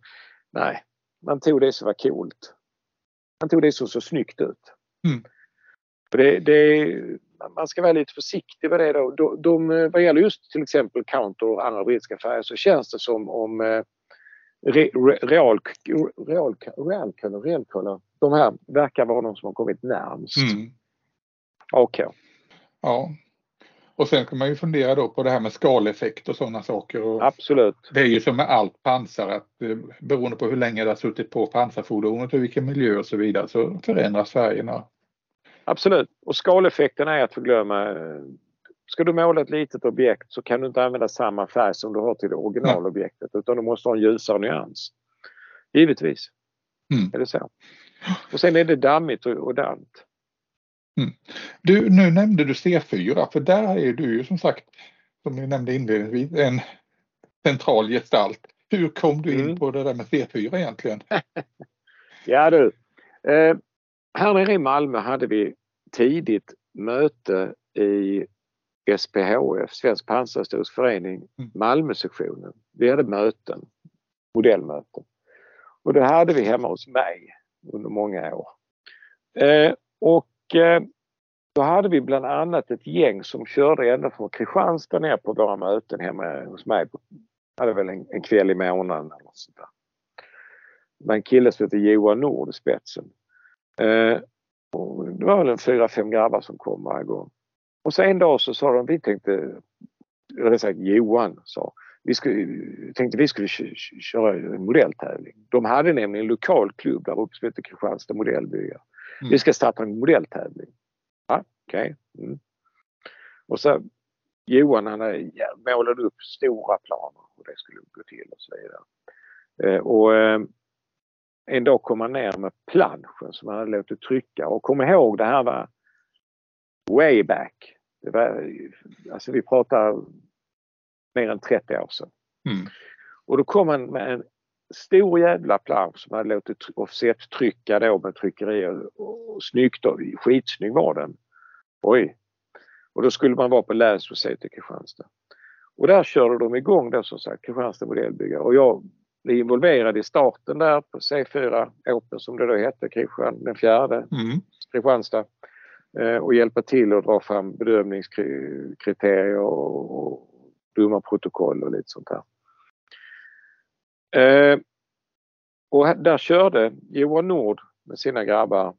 nej, man tog det som var coolt. Man tog det som så snyggt ut. Mm. För det, det, man ska vara lite försiktig med det då. De, de, vad gäller just till exempel counter och andra brittiska färger så känns det som om Re, re, real, real, real, real, real, de här verkar vara de som har kommit närmst. Mm. Okej. Okay. Ja. Och sen kan man ju fundera då på det här med skaleffekt och sådana saker. Och absolut. Det är ju som med allt pansar att beroende på hur länge det har suttit på pansarfordonet och vilken miljö och så vidare så förändras färgerna. Absolut. Och skaleffekten är att förglömma. Ska du måla ett litet objekt så kan du inte använda samma färg som du har till det originalobjektet utan du måste ha en ljusare nyans. Givetvis. Mm. Är det så? Och sen är det dammigt och, och dant. Mm. Du, nu nämnde du C fyra för där är du ju som sagt som du nämnde inledningsvis en central gestalt. Hur kom du in mm. på det där med C fyra egentligen? ja du. Eh, här nere i Malmö hade vi tidigt möte i S P H F, Svensk Pansarhistorisk Förening, mm. Malmö-sektionen. Vi hade möten, modellmöten. Och det hade vi hemma hos mig under många år. Eh, och eh, då hade vi bland annat ett gäng som körde ända från Kristianstad ner på våra möten hemma hos mig. Jag hade väl en, en kväll i månaden eller något sånt där. Det var en kille som heter Johan Nord i spetsen. Eh, och det var väl en fyra, fem grabbar som kom varje gång. Och så en dag så sa de, vi tänkte, eller sagt Johan sa, vi skulle, tänkte vi skulle köra en modelltävling. De hade nämligen en lokal klubb där uppe som heter Kristianstad modellbyar. Mm. Vi ska starta en modelltävling. Ja, okej. Okay. Mm. Och så Johan han hade, ja, målade upp stora planer hur det skulle gå till och så vidare. Eh, och eh, en dag kom han ner med planschen som han hade låtit trycka. Och kom ihåg, det här var way back. Det var, alltså vi pratar mer än trettio år sedan. Mm. Och då kom han med en stor jävla plansch som hade låtit offset trycka då med tryckerier. Och snyggt och skitsnygg var den. Oj. Och då skulle man vara på länsmuseet i Kristianstad. Och där körde de igång då som sagt Kristianstad modellbyggare. Och jag blev involverad i starten där på C fyra Open som det då hette, Kristian, den fjärde mm. Kristianstad. Och hjälpa till att dra fram bedömningskriterier och dumma protokoll och lite sånt här. Eh, och där körde Johan Nord med sina grabbar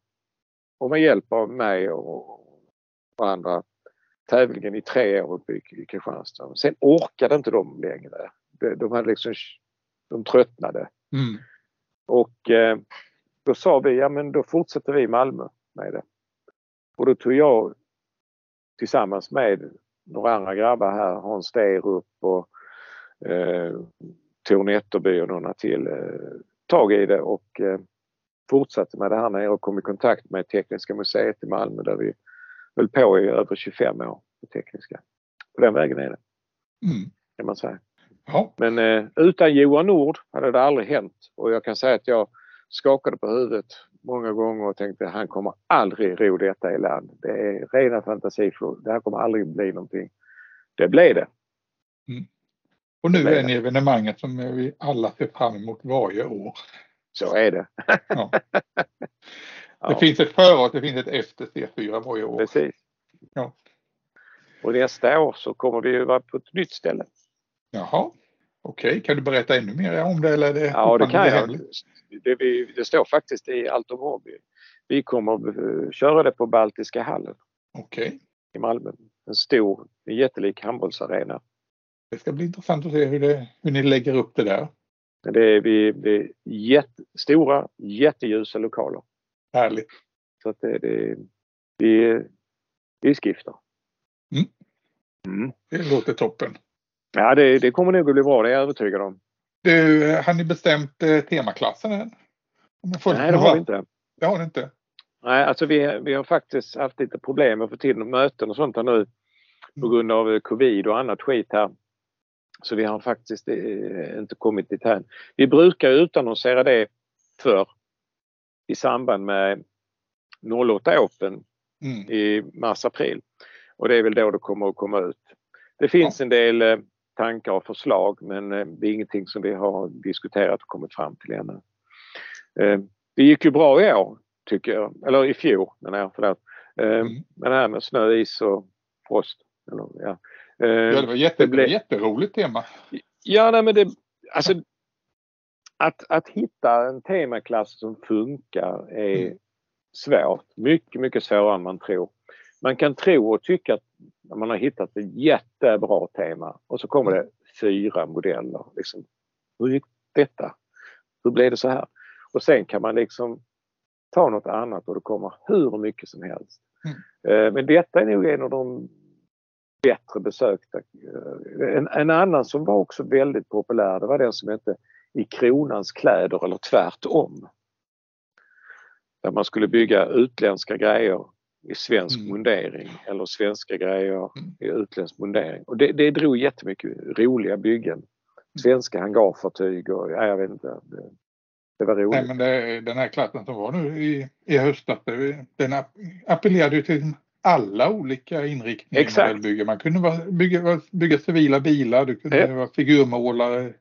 och med hjälp av mig och, och andra tävlingen i tre år uppe i Kristianstad. Sen orkade inte de längre. De, de hade liksom, de tröttnade. Mm. Och eh, då sa vi, ja men då fortsätter vi i Malmö med det. Och då tog jag tillsammans med några andra grabbar här, Hans Derup och eh, Tor Netterby och några till, eh, tag i det och eh, fortsatte med det här när jag kom i kontakt med Tekniska museet i Malmö där vi höll på i över tjugofem år på Tekniska. På den vägen är det, mm. kan man säga. Ja. Men eh, utan Johan Nord hade det aldrig hänt och jag kan säga att jag skakade på huvudet många gånger och tänkte att han kommer aldrig ro detta i land. Det är rena fantasifrågor. Det här kommer aldrig bli någonting. Det blev det. Mm. Och nu är det evenemanget som vi alla ser fram emot varje år. Så är det. Ja. Det finns ett före och det finns ett efter C fyra varje år. Precis. Ja. Och nästa år så kommer vi ju vara på ett nytt ställe. Jaha. Okej, kan du berätta ännu mer om det? Eller är det ja, det kan jag. Det, vi, det står faktiskt i Allt om hobby. Vi kommer att köra det på Baltiska hallen. Okej. I Malmö. En stor, en jättelik handbollsarena. Det ska bli intressant att se hur, det, hur ni lägger upp det där. Det är, vi, det är jätte, stora, jätteljusa lokaler. Härligt. Så att det, det, det, det är skiftar. Mm. Mm. Det låter toppen. Ja, det, det kommer nog att bli bra, det är jag övertygad om. Du, har ni bestämt eh, temaklassen än? Nej, det har vi inte. Det har ni inte? Nej, alltså vi, vi har faktiskt haft lite problem att få till möten och sånt här nu. På grund av covid och annat skit här. Så vi har faktiskt eh, inte kommit dit här. Vi brukar utannonsera det för i samband med noll åtta Open mm. i mars-april. Och det är väl då det kommer att komma ut. Det finns ja. en del eh, tankar och förslag men eh, det är ingenting som vi har diskuterat och kommit fram till ännu. Eh, det gick ju bra i år tycker jag. Eller i fjol. Men, eh, mm. men det här med snö, is och frost. Eller, ja. Eh, ja, det var jätte, det blev, jätteroligt tema. Ja, nej, men det, alltså, att, att hitta en temaklass som funkar är mm. svårt. Mycket, mycket svårare än man tror. Man kan tro och tycka att man har hittat ett jättebra tema och så kommer det fyra modeller. Liksom. Hur gick detta? Hur blev det så här? Och sen kan man liksom ta något annat och det kommer hur mycket som helst. Mm. Men detta är nog en av de bättre besökta. En, en annan som var också väldigt populär, det var den som hette I kronans kläder eller tvärtom. Där man skulle bygga utländska grejer i svensk mm. mundering eller svenska grejer mm. i utländsk mundering. Och det, det drog jättemycket roliga byggen. Svenska hangarfartyg och ja, jag vet inte. Det, det var roligt. Nej, men det, den här klassen som var nu i, i höstas, den appellerade ju till alla olika inriktningar. Exakt. Bygga. Man kunde vara, bygga, bygga civila bilar, du kunde ja. vara figurmålare.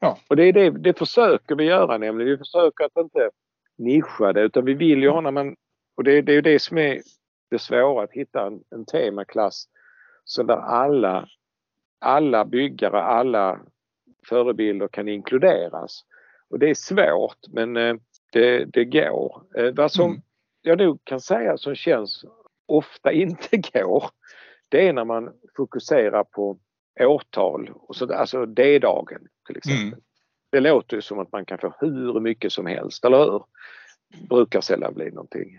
Ja. Och det, är det, det försöker vi göra nämligen. Vi försöker att inte nischa det, utan vi vill ju ha när man, och det, det är ju det som är det svåra, att hitta en, en temaklass så där alla, alla byggare, alla förebilder kan inkluderas. Och det är svårt, men det, det går. Vad som mm. jag nog kan säga som känns ofta inte går, det är när man fokuserar på årtal, och så, alltså D-dagen till exempel. Mm. Det låter ju som att man kan få hur mycket som helst, eller hur? Brukar sällan bli någonting.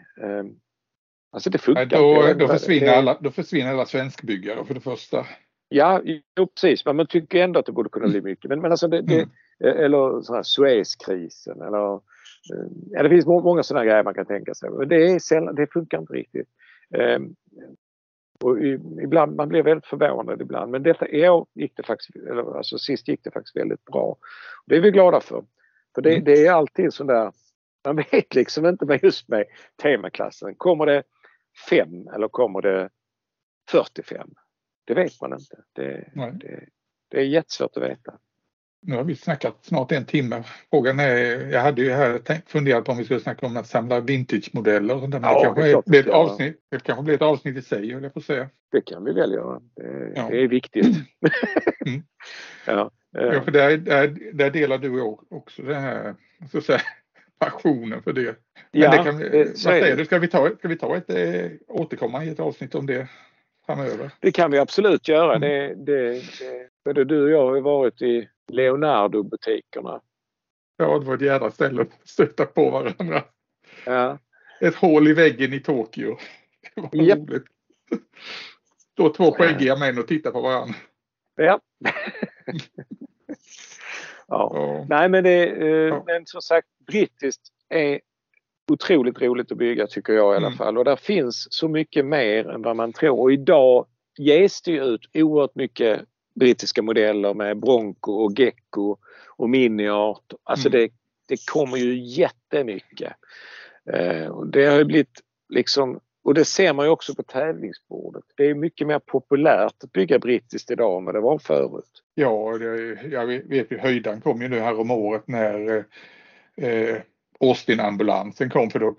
Alltså det funkar. Då, då, försvinner alla, då försvinner alla svenskbyggare för det första. Ja, jo, precis. Men man tycker ändå att det borde kunna bli mycket. Men, men alltså det, det, mm. eller sån här Suezkrisen. Eller, ja, det finns många sådana grejer man kan tänka sig. Men det, är sällan, det funkar inte riktigt. Um, och ibland, man blir väldigt förvånad ibland, men detta är, gick det faktiskt, eller, alltså, sist gick det faktiskt väldigt bra. Det är vi glada för, för det, mm. det är alltid sån där, man vet liksom inte med just med temaklassen, kommer det fem eller kommer det fyrtiofem, det vet man inte, det, det, det är jättesvårt att veta. Nu har vi snackat snart en timme. Frågan är, jag hade ju här tänkt, funderat på om vi skulle snacka om att samla vintage-modeller. Och den här ja, kanske det, är, det, ett avsnitt, det kanske blir ett avsnitt i sig, höll jag på att säga. Det kan vi väl göra. Det, ja. det är viktigt. Mm. ja. ja, för där, där, där delar du också den här, så att säga, passionen för det. Men ja, det kan, det, vad säger du? Ska vi ta, ska vi ta ett, återkomma i ett avsnitt om det framöver? Det kan vi absolut göra. Mm. Det, det, det, både du och jag har varit i Leonardo-butikerna. Ja, det var ett jävla ställe att stöta på varandra. Ja. Ett hål i väggen i Tokyo. Det var yep. roligt. Då två skäggiga män och titta på varandra. Ja. ja. ja. Nej, men, det, eh, ja. men som sagt, brittiskt är otroligt roligt att bygga, tycker jag i alla mm. fall. Och där finns så mycket mer än vad man tror. Och idag ges det ut oerhört mycket brittiska modeller med Bronco och Gecko och Miniart. Alltså mm. det, det kommer ju jättemycket. Eh, och det har ju blivit liksom, och det ser man ju också på tävlingsbordet. Det är mycket mer populärt att bygga brittiskt idag än vad det var förut. Ja, det, jag vet ju höjdan kom ju nu här om året när eh, Austin-ambulansen kom. För då,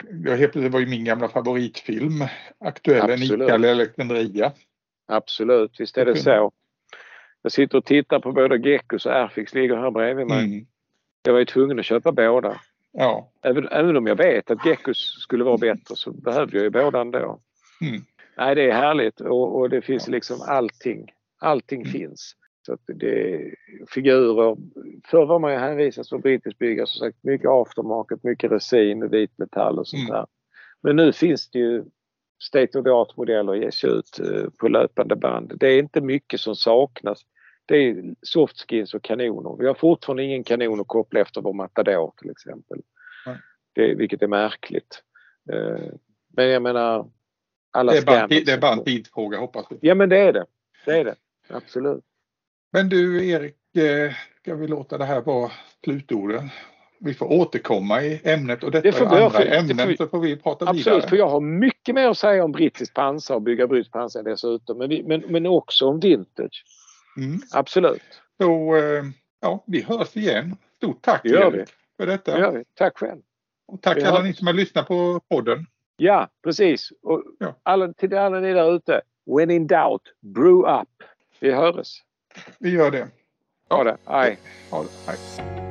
det var ju min gamla favoritfilm, aktuella Nikal Alexandria. Absolut, visst är det så. Jag sitter och tittar på både Geckos och Airfix ligger här bredvid mig. Mm. Jag var ju tvungen att köpa båda. Ja. Även, även om jag vet att Geckos skulle vara bättre så behövde jag ju båda ändå. Mm. Nej, det är härligt. Och, och det finns ja. liksom allting. Allting mm. finns. Så att det figurer. Förr var man ju hänvisas för brittisk byggare. Som sagt, mycket aftermarket, mycket resin och vitmetall och sånt där. Mm. Men nu finns det ju state of the art modeller ges ut på löpande band. Det är inte mycket som saknas. Det är softskins och kanoner. Vi har fortfarande ingen kanon att koppla efter vår Matador till exempel. Mm. Det, vilket är märkligt. Men jag menar, alla det, är bara, det är bara en tidfråga, hoppas vi. Ja, men det är det. Det är det. Absolut. Men du Erik, ska vi låta det här vara slutorden? Vi får återkomma i ämnet och detta det är andra jag, ämnet det får vi, så får vi prata absolut, vidare. Absolut, för jag har mycket mer att säga om brittisk pansar och bygga brittisk pansar dessutom, men, vi, men, men också om vintage. Mm. Absolut. Så ja, vi hörs igen. Stort tack det Erik, vi. för detta. Det gör vi. Tack själv. Och tack vi alla hörs. Ni som har lyssnat på podden. Ja, precis. Och ja. Alla, till alla ni där ute, when in doubt, brew up. Vi hörs. Vi gör det. Ha det. Hej. Ha det. Hej.